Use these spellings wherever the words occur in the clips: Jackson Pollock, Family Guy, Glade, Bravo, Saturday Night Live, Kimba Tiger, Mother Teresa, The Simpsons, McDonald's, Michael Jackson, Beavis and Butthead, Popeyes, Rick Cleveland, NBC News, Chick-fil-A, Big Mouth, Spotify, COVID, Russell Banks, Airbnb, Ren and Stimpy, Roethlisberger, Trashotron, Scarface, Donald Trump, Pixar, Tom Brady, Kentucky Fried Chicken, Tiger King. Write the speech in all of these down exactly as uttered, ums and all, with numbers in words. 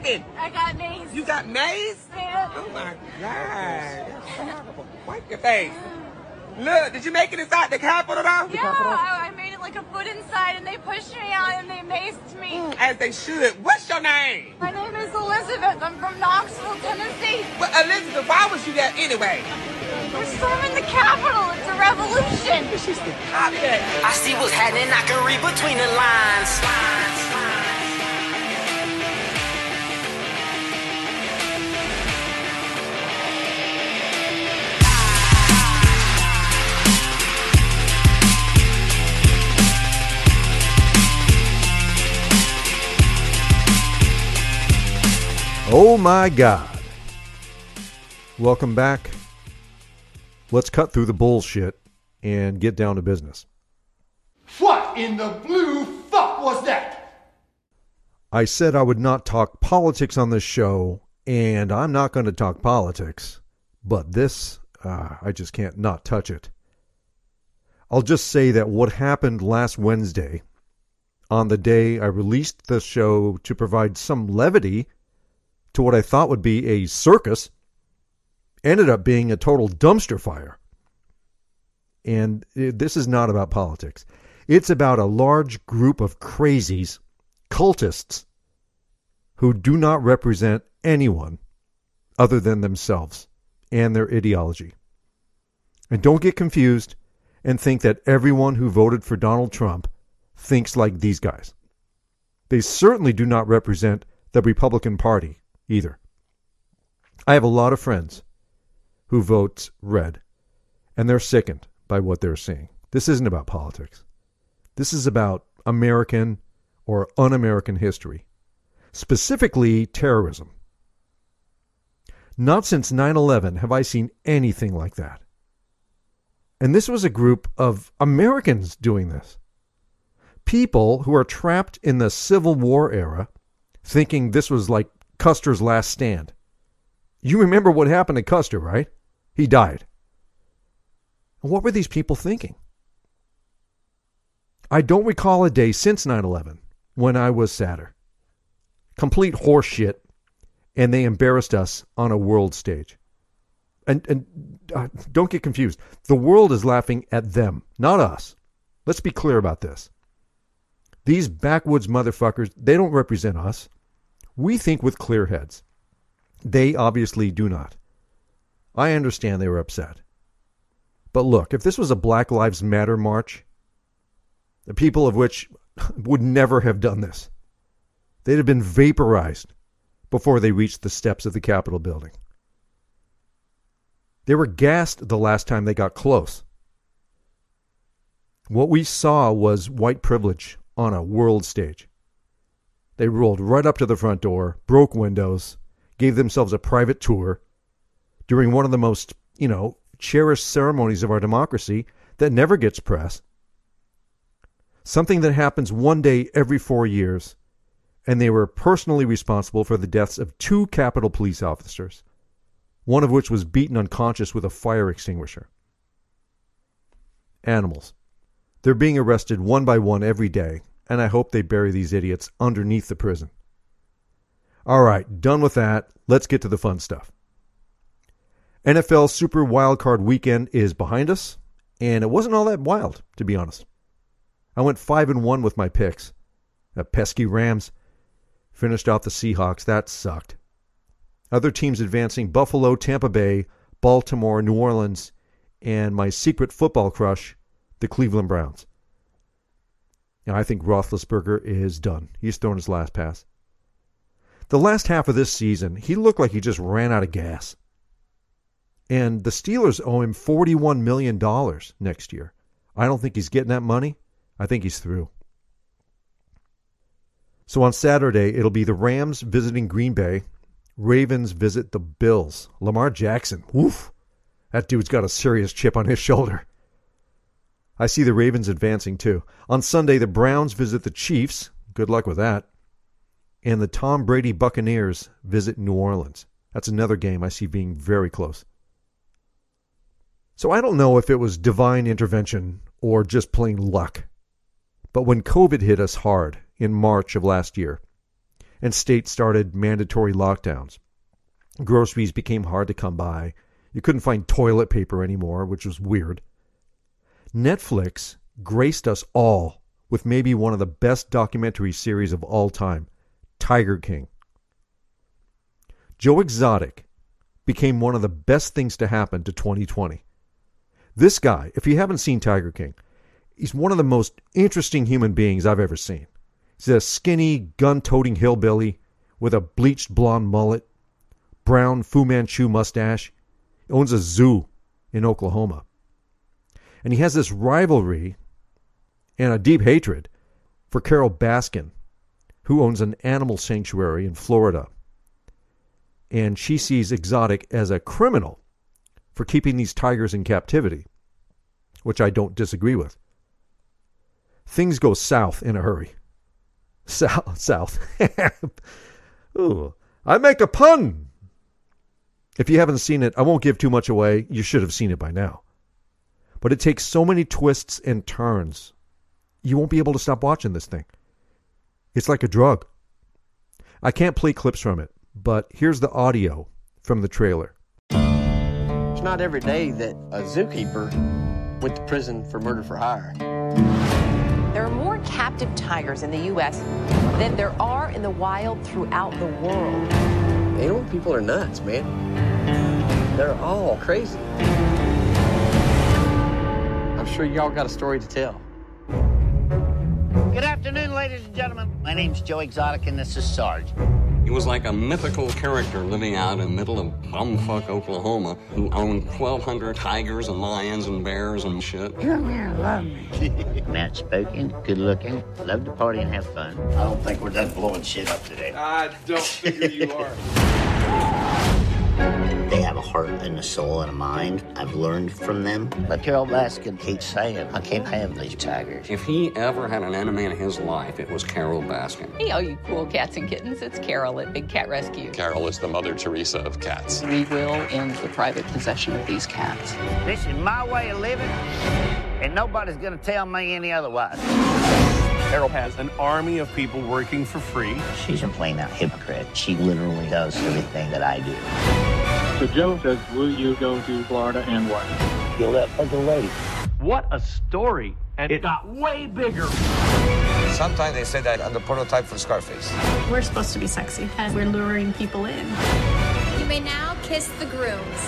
happened? I got mazed. You got mazed? Yeah. Oh my God. That's horrible. Wipe your face. Look, did you make it inside the Capitol though? Yeah, I made it like a foot inside and they pushed me out and they maced me. Mm, as they should. What's your name? My name is Elizabeth. I'm from Knoxville, Tennessee. Well, Elizabeth, why was you there anyway? We're storming the Capitol. It's a revolution. She's the copycat. I see what's happening. I can read between the lines. lines, lines. Oh my God. Welcome back. Let's cut through the bullshit and get down to business. What in the blue fuck was that? I said I would not talk politics on this show, and I'm not going to talk politics, but this, uh, I just can't not touch it. I'll just say that what happened last Wednesday, on the day I released the show to provide some levity to what I thought would be a circus, ended up being a total dumpster fire. And this is not about politics. It's about a large group of crazies, cultists, who do not represent anyone other than themselves and their ideology. And don't get confused and think that everyone who voted for Donald Trump thinks like these guys. They certainly do not represent the Republican Party either. I have a lot of friends who vote red, and they're sickened by what they're seeing. This isn't about politics. This is about American or un-American history, specifically terrorism. Not since nine eleven have I seen anything like that. And this was a group of Americans doing this. People who are trapped in the Civil War era thinking this was like Custer's last stand. You remember what happened to Custer, right? He died. What were these people thinking? I don't recall a day since nine eleven when I was sadder. Complete horseshit, and they embarrassed us on a world stage. And, and uh, don't get confused. The world is laughing at them, not us. Let's be clear about this. These backwoods motherfuckers, they don't represent us. We think with clear heads. They obviously do not. I understand they were upset. But look, if this was a Black Lives Matter march, the people of which would never have done this, they'd have been vaporized before they reached the steps of the Capitol building. They were gassed the last time they got close. What we saw was white privilege on a world stage. They rolled right up to the front door, broke windows, gave themselves a private tour during one of the most, you know, cherished ceremonies of our democracy that never gets press. Something that happens one day every four years, and they were personally responsible for the deaths of two Capitol Police officers, one of which was beaten unconscious with a fire extinguisher. Animals. They're being arrested one by one every day, and I hope they bury these idiots underneath the prison. All right, done with that. Let's get to the fun stuff. N F L Super Wildcard Weekend is behind us, and it wasn't all that wild, to be honest. I went five and one with my picks. The pesky Rams finished off the Seahawks. That sucked. Other teams advancing: Buffalo, Tampa Bay, Baltimore, New Orleans, and my secret football crush, the Cleveland Browns. Now, I think Roethlisberger is done. He's thrown his last pass. The last half of this season, he looked like he just ran out of gas. And the Steelers owe him forty-one million dollars next year. I don't think he's getting that money. I think he's through. So on Saturday, it'll be the Rams visiting Green Bay. Ravens visit the Bills. Lamar Jackson, woof. That dude's got a serious chip on his shoulder. I see the Ravens advancing too. On Sunday, the Browns visit the Chiefs. Good luck with that. And the Tom Brady Buccaneers visit New Orleans. That's another game I see being very close. So I don't know if it was divine intervention or just plain luck, but when COVID hit us hard in March of last year, and states started mandatory lockdowns. Groceries became hard to come by. You couldn't find toilet paper anymore, which was weird. Netflix graced us all with maybe one of the best documentary series of all time, Tiger King. Joe Exotic became one of the best things to happen to twenty twenty. This guy, if you haven't seen Tiger King, he's one of the most interesting human beings I've ever seen. He's a skinny, gun-toting hillbilly with a bleached blonde mullet, brown Fu Manchu mustache. He owns a zoo in Oklahoma. And he has this rivalry and a deep hatred for Carole Baskin, who owns an animal sanctuary in Florida. And she sees Exotic as a criminal for keeping these tigers in captivity, which I don't disagree with. Things go south in a hurry. South. South. Ooh, I make a pun. If you haven't seen it, I won't give too much away. You should have seen it by now. But it takes so many twists and turns. You won't be able to stop watching this thing. It's like a drug. I can't play clips from it, but here's the audio from the trailer. It's not every day that a zookeeper went to prison for murder for hire. There are more captive tigers in the U S than there are in the wild throughout the world. Animal people are nuts, man. They're all crazy. I'm sure y'all got a story to tell. Good afternoon, ladies and gentlemen. My name's Joe Exotic, and this is Sarge. He was like a mythical character living out in the middle of bumfuck Oklahoma who owned twelve hundred tigers and lions and bears and shit. Come here, love me. Outspoken, good looking, love to party and have fun. I don't think we're done blowing shit up today. I don't figure you are. They have a heart and a soul and a mind. I've learned from them. But Carole Baskin keeps saying, I can't have these tigers. If he ever had an enemy in his life, it was Carole Baskin. Hey, all you cool cats and kittens, it's Carole at Big Cat Rescue. Carole is the Mother Teresa of cats. We will end the private possession of these cats. This is my way of living, and nobody's going to tell me any otherwise. Carole has an army of people working for free. She's a plain out hypocrite. She literally does everything that I do. So Joe says, will you go to Florida and what? You'll let her lady. What a story. And it got way bigger. Sometimes they say that I'm the prototype for Scarface. We're supposed to be sexy, and we're luring people in. You may now kiss the grooms.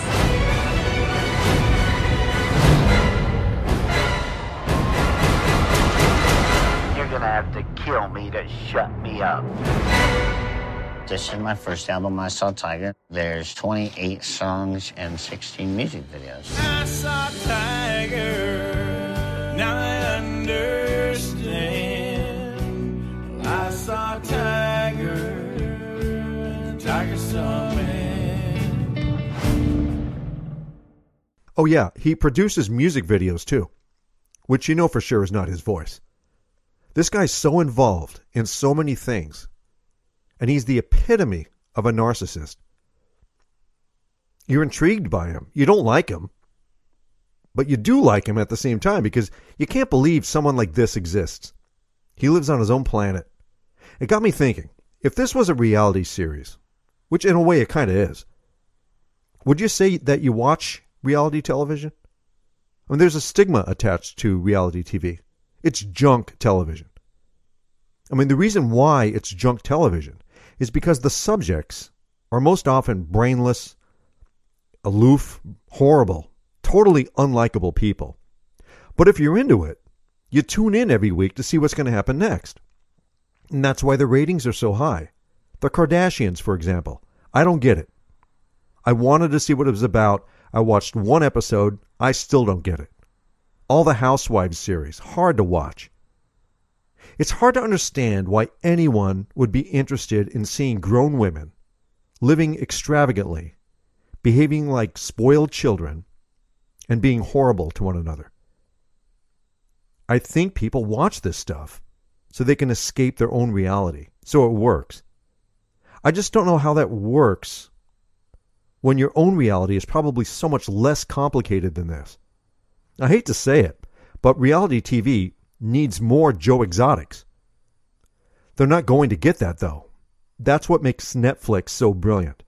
You're going to have to kill me to shut me up. This is my first album, I Saw Tiger. There's twenty-eight songs and sixteen music videos. I saw Tiger, now I understand. I saw Tiger, Tiger saw man. Oh yeah, he produces music videos too, which you know for sure is not his voice. This guy's so involved in so many things. And he's the epitome of a narcissist. You're intrigued by him. You don't like him. But you do like him at the same time because you can't believe someone like this exists. He lives on his own planet. It got me thinking, if this was a reality series, which in a way it kind of is, would you say that you watch reality television? I mean, there's a stigma attached to reality T V. It's junk television. I mean, the reason why it's junk television is because the subjects are most often brainless, aloof, horrible, totally unlikable people. But if you're into it, you tune in every week to see what's going to happen next. And that's why the ratings are so high. The Kardashians, for example. I don't get it. I wanted to see what it was about. I watched one episode. I still don't get it. All the Housewives series, hard to watch. It's hard to understand why anyone would be interested in seeing grown women living extravagantly, behaving like spoiled children, and being horrible to one another. I think people watch this stuff so they can escape their own reality. So it works. I just don't know how that works when your own reality is probably so much less complicated than this. I hate to say it, but reality T V needs more Joe Exotics. They're not going to get that, though, That's what makes Netflix so brilliant.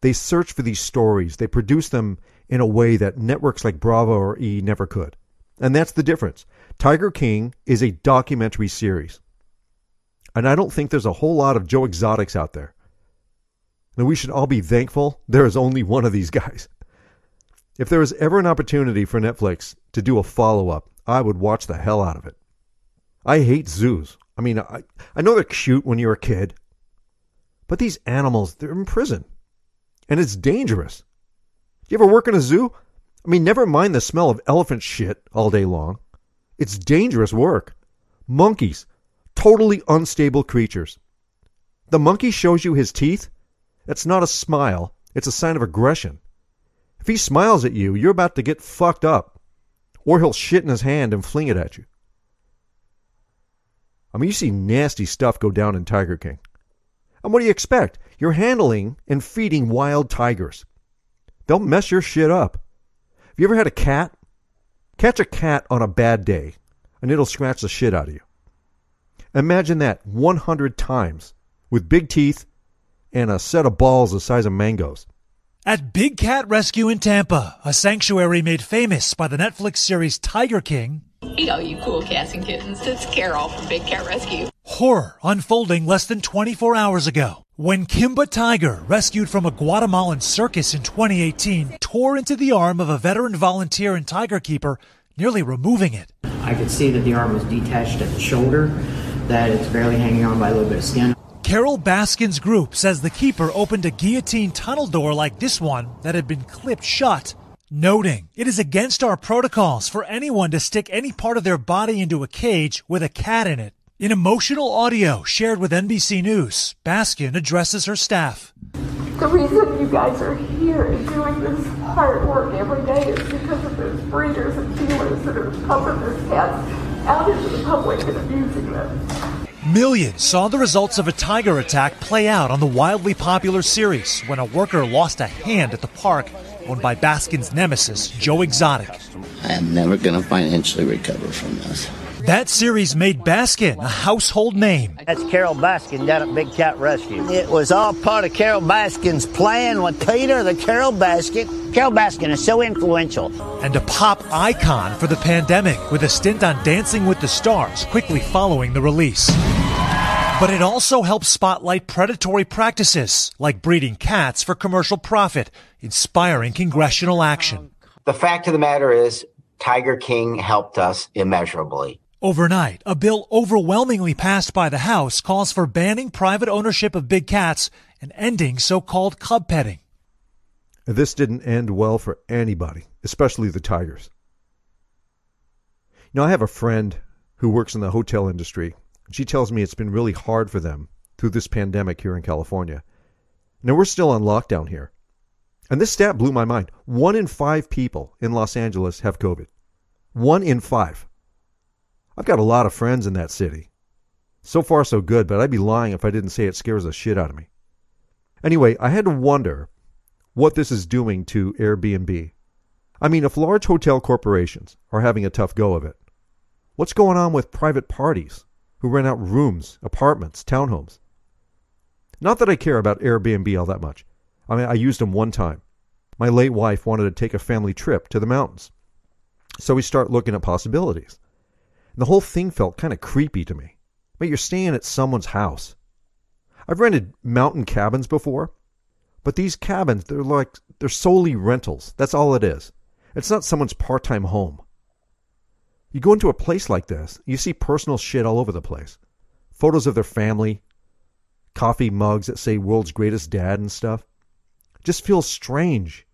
They search for these stories. They produce them in a way that networks like Bravo or E! Never could. And that's the difference. Tiger King is a documentary series. And I don't think there's a whole lot of Joe Exotics out there. And we should all be thankful there is only one of these guys. If there was ever an opportunity for Netflix to do a follow-up, I would watch the hell out of it. I hate zoos. I mean, I, I know they're cute when you're a kid. But these animals, they're in prison. And it's dangerous. You ever work in a zoo? I mean, never mind the smell of elephant shit all day long. It's dangerous work. Monkeys, totally unstable creatures. The monkey shows you his teeth. That's not a smile. It's a sign of aggression. If he smiles at you, you're about to get fucked up. Or he'll shit in his hand and fling it at you. I mean, you see nasty stuff go down in Tiger King. And what do you expect? You're handling and feeding wild tigers. They'll mess your shit up. Have you ever had a cat? Catch a cat on a bad day, and it'll scratch the shit out of you. Imagine that one hundred times with big teeth and a set of balls the size of mangoes. At Big Cat Rescue in Tampa, a sanctuary made famous by the Netflix series Tiger King. Hey, all you cool cats and kittens, it's Carole from Big Cat Rescue. Horror unfolding less than twenty-four hours ago, when Kimba Tiger, rescued from a Guatemalan circus in twenty eighteen, tore into the arm of a veteran volunteer and tiger keeper, nearly removing it. I could see that the arm was detached at the shoulder, that it's barely hanging on by a little bit of skin. Carole Baskin's group says the keeper opened a guillotine tunnel door like this one that had been clipped shut, noting, "It is against our protocols for anyone to stick any part of their body into a cage with a cat in it." In emotional audio shared with N B C News, Baskin addresses her staff. The reason you guys are here and doing this hard work every day is because of those breeders and dealers that are pumping those cats out into the public and abusing them. Millions saw the results of a tiger attack play out on the wildly popular series when a worker lost a hand at the park owned by Baskin's nemesis, Joe Exotic. I am never going to financially recover from this. That series made Baskin a household name. That's Carole Baskin down at Big Cat Rescue. It was all part of Carole Baskin's plan with Peter, the Carole Baskin. Carole Baskin is so influential. And a pop icon for the pandemic, with a stint on Dancing with the Stars quickly following the release. But it also helped spotlight predatory practices, like breeding cats for commercial profit, inspiring congressional action. The fact of the matter is, Tiger King helped us immeasurably. Overnight, a bill overwhelmingly passed by the House calls for banning private ownership of big cats and ending so-called cub petting. This didn't end well for anybody, especially the tigers. Now, I have a friend who works in the hotel industry. She tells me it's been really hard for them through this pandemic here in California. Now, we're still on lockdown here. And this stat blew my mind. One in five people in Los Angeles have COVID. One in five. I've got a lot of friends in that city. So far, so good, but I'd be lying if I didn't say it scares the shit out of me. Anyway, I had to wonder what this is doing to Airbnb. I mean, if large hotel corporations are having a tough go of it, what's going on with private parties who rent out rooms, apartments, townhomes? Not that I care about Airbnb all that much. I mean, I used them one time. My late wife wanted to take a family trip to the mountains. So we start looking at possibilities. The whole thing felt kind of creepy to me. But you're staying at someone's house. I've rented mountain cabins before, but these cabins, they're like, they're solely rentals. That's all it is. It's not someone's part-time home. You go into a place like this, you see personal shit all over the place. Photos of their family, coffee mugs that say world's greatest dad and stuff. It just feels strange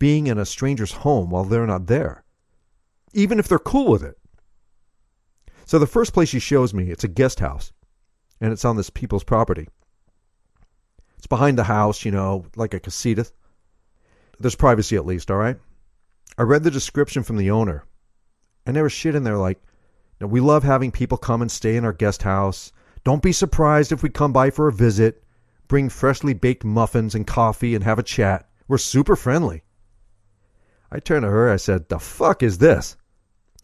being in a stranger's home while they're not there, even if they're cool with it. So the first place she shows me, it's a guest house, and it's on this people's property. It's behind the house, you know, like a casita. There's privacy at least, all right? I read the description from the owner, and there was shit in there like, "Now, we love having people come and stay in our guest house. Don't be surprised if we come by for a visit. Bring freshly baked muffins and coffee and have a chat. We're super friendly." I turned to her, I said, "The fuck is this?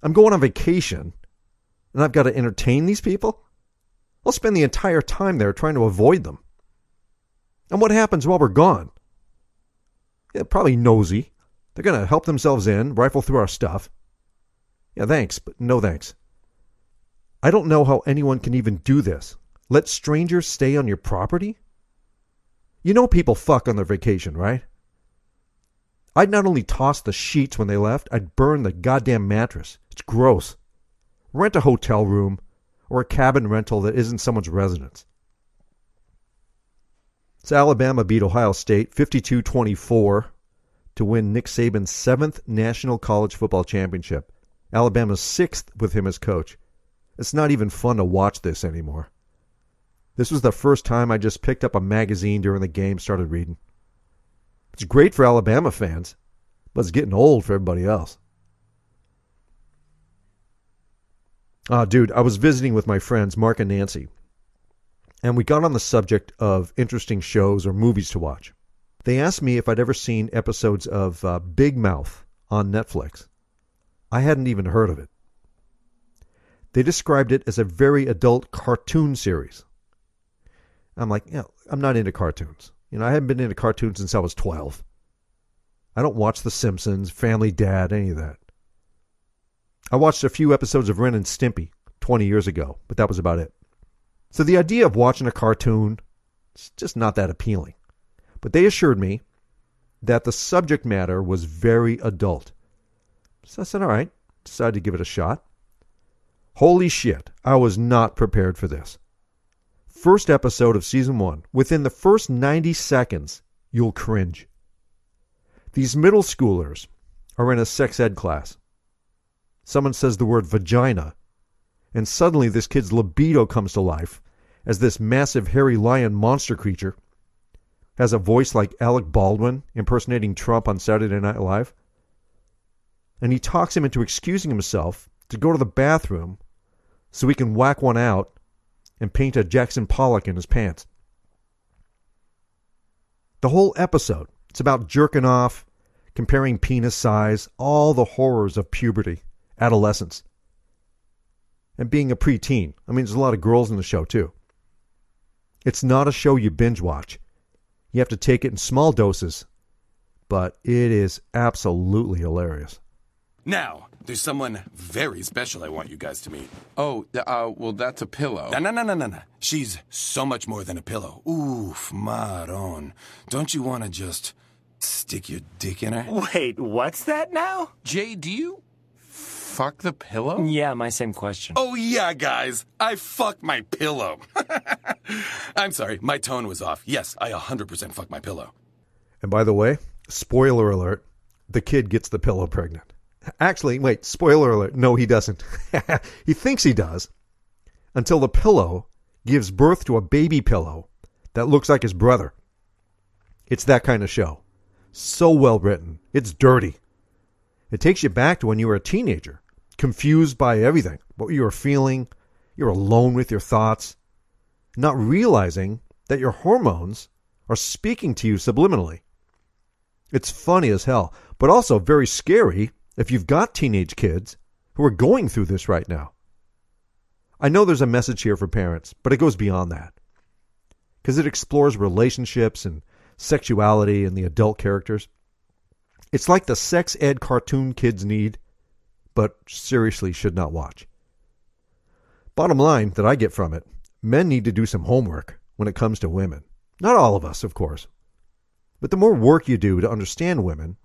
I'm going on vacation. And I've got to entertain these people? I'll spend the entire time there trying to avoid them." And what happens while we're gone? Yeah, probably nosy. They're going to help themselves in, rifle through our stuff. Yeah, thanks, but no thanks. I don't know how anyone can even do this. Let strangers stay on your property? You know people fuck on their vacation, right? I'd not only toss the sheets when they left, I'd burn the goddamn mattress. It's gross. Rent a hotel room or a cabin rental that isn't someone's residence. So Alabama beat Ohio State fifty-two twenty-four to win Nick Saban's seventh National College Football Championship. Alabama's sixth with him as coach. It's not even fun to watch this anymore. This was the first time I just picked up a magazine during the game, started reading. It's great for Alabama fans, but it's getting old for everybody else. Ah, oh, dude, I was visiting with my friends, Mark and Nancy, and we got on the subject of interesting shows or movies to watch. They asked me if I'd ever seen episodes of uh, Big Mouth on Netflix. I hadn't even heard of it. They described it as a very adult cartoon series. I'm like, yeah, I'm not into cartoons. You know, I haven't been into cartoons since I was twelve. I don't watch The Simpsons, Family Dad, any of that. I watched a few episodes of Ren and Stimpy twenty years ago, but that was about it. So the idea of watching a cartoon, it's just not that appealing. But they assured me that the subject matter was very adult. So I said, all right, decided to give it a shot. Holy shit, I was not prepared for this. First episode of season one, within the first ninety seconds, you'll cringe. These middle schoolers are in a sex ed class. Someone says the word vagina, and suddenly this kid's libido comes to life as this massive hairy lion monster creature has a voice like Alec Baldwin impersonating Trump on Saturday Night Live. And he talks him into excusing himself to go to the bathroom so he can whack one out and paint a Jackson Pollock in his pants. The whole episode, it's about jerking off, comparing penis size, all the horrors of puberty, adolescence, and being a preteen. I mean, there's a lot of girls in the show, too. It's not a show you binge watch. You have to take it in small doses, but it is absolutely hilarious. Now, there's someone very special I want you guys to meet. Oh, uh, well, that's a pillow. No, no, no, no, no, no. She's so much more than a pillow. Oof, Maron. Don't you want to just stick your dick in her? Wait, what's that now? Jay, do you fuck the pillow? Yeah, my same question. Oh, yeah, guys. I fuck my pillow. I'm sorry, my tone was off. Yes, I one hundred percent fuck my pillow. And by the way, spoiler alert, the kid gets the pillow pregnant. Actually, wait, spoiler alert. No, he doesn't. He thinks he does until the pillow gives birth to a baby pillow that looks like his brother. It's that kind of show. So well written. It's dirty. It takes you back to when you were a teenager, confused by everything, what you were feeling. You're alone with your thoughts, not realizing that your hormones are speaking to you subliminally. It's funny as hell, but also very scary if you've got teenage kids who are going through this right now. I know there's a message here for parents, but it goes beyond that, because it explores relationships and sexuality and the adult characters. It's like the sex ed cartoon kids need, but seriously should not watch. Bottom line that I get from it, men need to do some homework when it comes to women. Not all of us, of course. But the more work you do to understand women,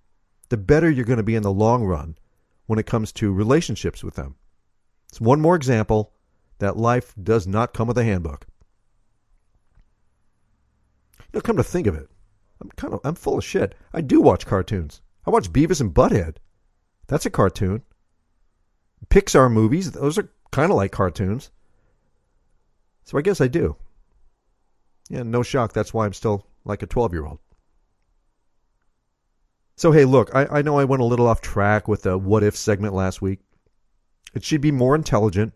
the better you're going to be in the long run when it comes to relationships with them. It's one more example that life does not come with a handbook. You know, come to think of it, I'm kind of I'm full of shit. I do watch cartoons. I watch Beavis and Butthead. That's a cartoon. Pixar movies, those are kind of like cartoons. So I guess I do. Yeah, no shock. That's why I'm still like a twelve-year-old. So, hey, look, I, I know I went a little off track with the what if segment last week. It should be more intelligent,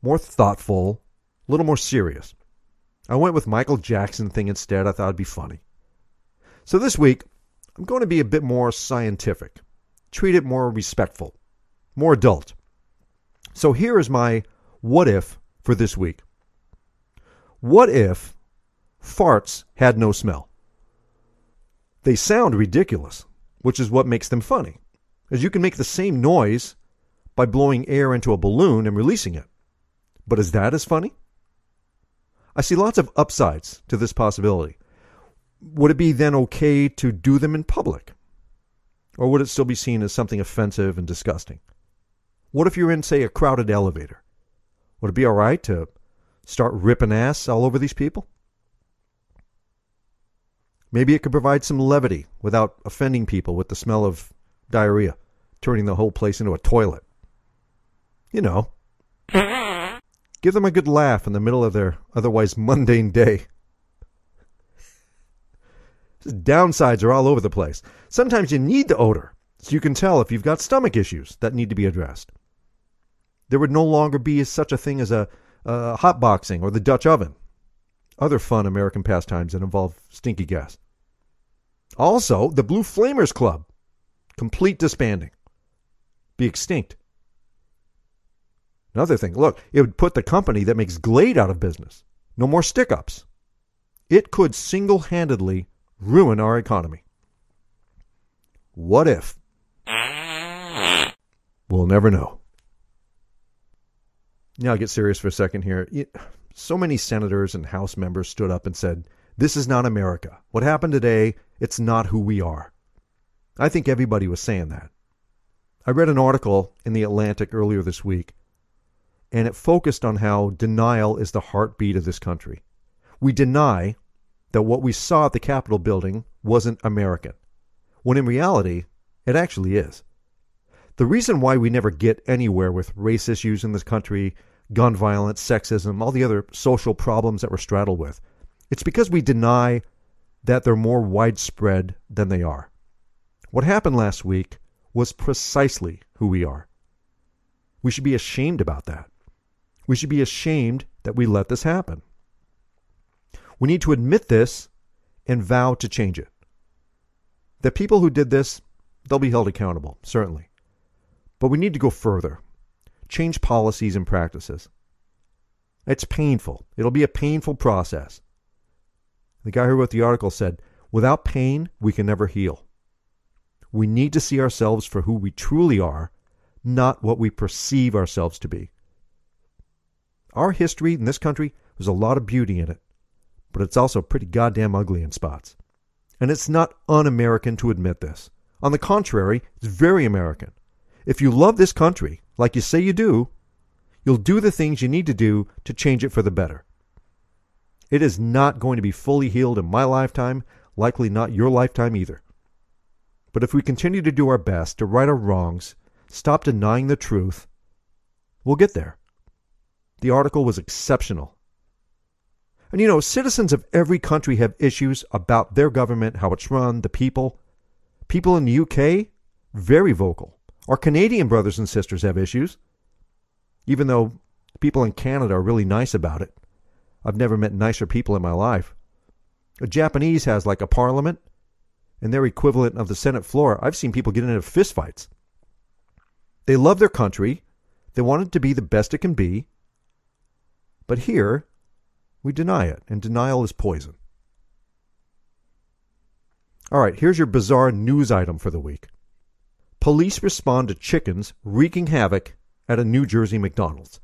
more thoughtful, a little more serious. I went with Michael Jackson thing instead. I thought it'd be funny. So this week, I'm going to be a bit more scientific, treat it more respectful, more adult. So here is my what if for this week. What if farts had no smell? they sound ridiculous, which is what makes them funny. Because you can make the same noise by blowing air into a balloon and releasing it. But is that as funny? I see lots of upsides to this possibility. Would it be then okay to do them in public? Or would it still be seen as something offensive and disgusting? What if you're in, say, a crowded elevator? Would it be all right to start ripping ass all over these people? Maybe it could provide some levity without offending people with the smell of diarrhea, turning the whole place into a toilet. You know. Give them a good laugh in the middle of their otherwise mundane day. Downsides are all over the place. Sometimes you need the odor, so you can tell if you've got stomach issues that need to be addressed. There would no longer be such a thing as a, a hotboxing or the Dutch oven. Other fun American pastimes that involve stinky gas. Also, the Blue Flamers Club. Complete disbanding. Be extinct. Another thing, look, it would put the company that makes Glade out of business. No more stick-ups. It could single-handedly ruin our economy. What if? We'll never know. Now I'll get serious for a second here. So many senators and House members stood up and said, this is not America. What happened today, it's not who we are. I think everybody was saying that. I read an article in The Atlantic earlier this week, and it focused on how denial is the heartbeat of this country. We deny that what we saw at the Capitol building wasn't American, when in reality, it actually is. The reason why we never get anywhere with race issues in this country, gun violence, sexism, all the other social problems that we're straddled with, it's because we deny that they're more widespread than they are. What happened last week was precisely who we are. We should be ashamed about that. We should be ashamed that we let this happen. We need to admit this and vow to change it. The people who did this, they'll be held accountable, certainly. But we need to go further. Change policies and practices. It's painful. It'll be a painful process. The guy who wrote the article said, without pain, we can never heal. We need to see ourselves for who we truly are, not what we perceive ourselves to be. Our history in this country, there's a lot of beauty in it, but it's also pretty goddamn ugly in spots. And it's not un-American to admit this. On the contrary, it's very American. If you love this country, like you say you do, you'll do the things you need to do to change it for the better. It is not going to be fully healed in my lifetime, likely not your lifetime either. But if we continue to do our best to right our wrongs, stop denying the truth, we'll get there. The article was exceptional. And you know, citizens of every country have issues about their government, how it's run, the people. People in the U K, very vocal. Our Canadian brothers and sisters have issues, even though people in Canada are really nice about it. I've never met nicer people in my life. The Japanese has like a parliament, and their equivalent of the Senate floor. I've seen people get into fistfights. They love their country. They want it to be the best it can be. But here, we deny it, and denial is poison. All right, here's your bizarre news item for the week. Police respond to chickens wreaking havoc at a New Jersey McDonald's.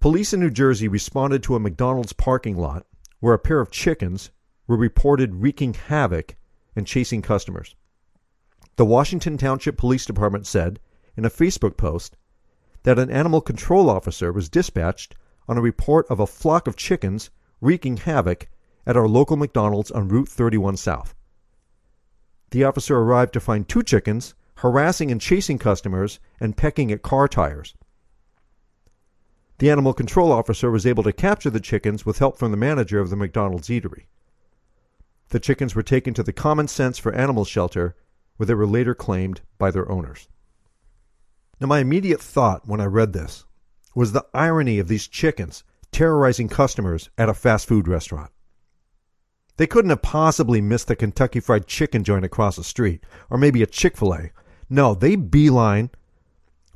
Police in New Jersey responded to a McDonald's parking lot where a pair of chickens were reported wreaking havoc and chasing customers. The Washington Township Police Department said in a Facebook post that an animal control officer was dispatched on a report of a flock of chickens wreaking havoc at our local McDonald's on Route thirty-one South. The officer arrived to find two chickens harassing and chasing customers and pecking at car tires. The animal control officer was able to capture the chickens with help from the manager of the McDonald's eatery. The chickens were taken to the Common Sense for Animals shelter, where they were later claimed by their owners. Now, my immediate thought when I read this was the irony of these chickens terrorizing customers at a fast food restaurant. They couldn't have possibly missed the Kentucky Fried Chicken joint across the street, or maybe a Chick-fil-A. No, they beeline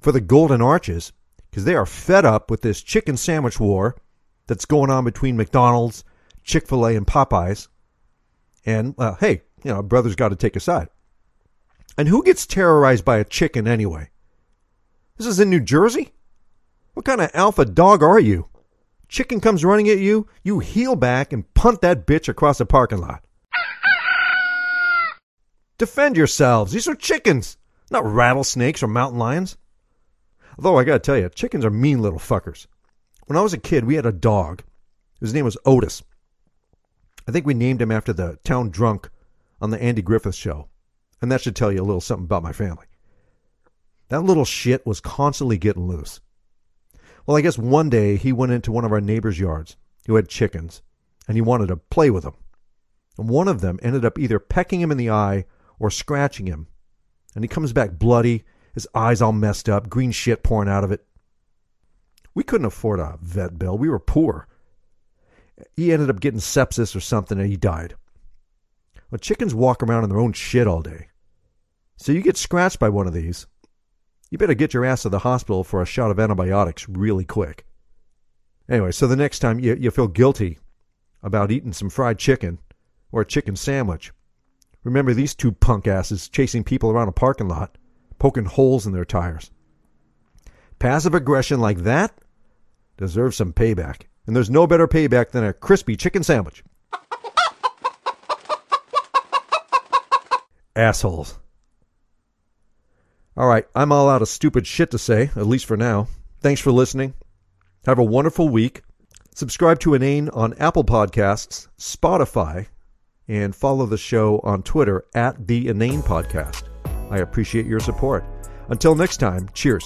for the Golden Arches because they are fed up with this chicken sandwich war that's going on between McDonald's, Chick-fil-A, and Popeyes. And, well, hey, you know, a brother's got to take a side. And who gets terrorized by a chicken anyway? This is in New Jersey? What kind of alpha dog are you? Chicken comes running at you, you heel back and punt that bitch across the parking lot. Defend yourselves. These are chickens, not rattlesnakes or mountain lions. Although I gotta tell you, chickens are mean little fuckers. When I was a kid, we had a dog. His name was Otis. I think we named him after the town drunk on the Andy Griffith show. And that should tell you a little something about my family. That little shit was constantly getting loose. Well, I guess one day he went into one of our neighbors' yards who had chickens, and he wanted to play with them. And one of them ended up either pecking him in the eye or scratching him. And he comes back bloody, his eyes all messed up, green shit pouring out of it. We couldn't afford a vet bill. We were poor. He ended up getting sepsis or something, and he died. Well, chickens walk around in their own shit all day. So you get scratched by one of these, you better get your ass to the hospital for a shot of antibiotics really quick. Anyway, so the next time you, you feel guilty about eating some fried chicken or a chicken sandwich, remember these two punk asses chasing people around a parking lot, poking holes in their tires. Passive aggression like that deserves some payback. And there's no better payback than a crispy chicken sandwich. Assholes. All right, I'm all out of stupid shit to say, at least for now. Thanks for listening. Have a wonderful week. Subscribe to Inane on Apple Podcasts, Spotify, and follow the show on Twitter at The Inane Podcast. I appreciate your support. Until next time, cheers.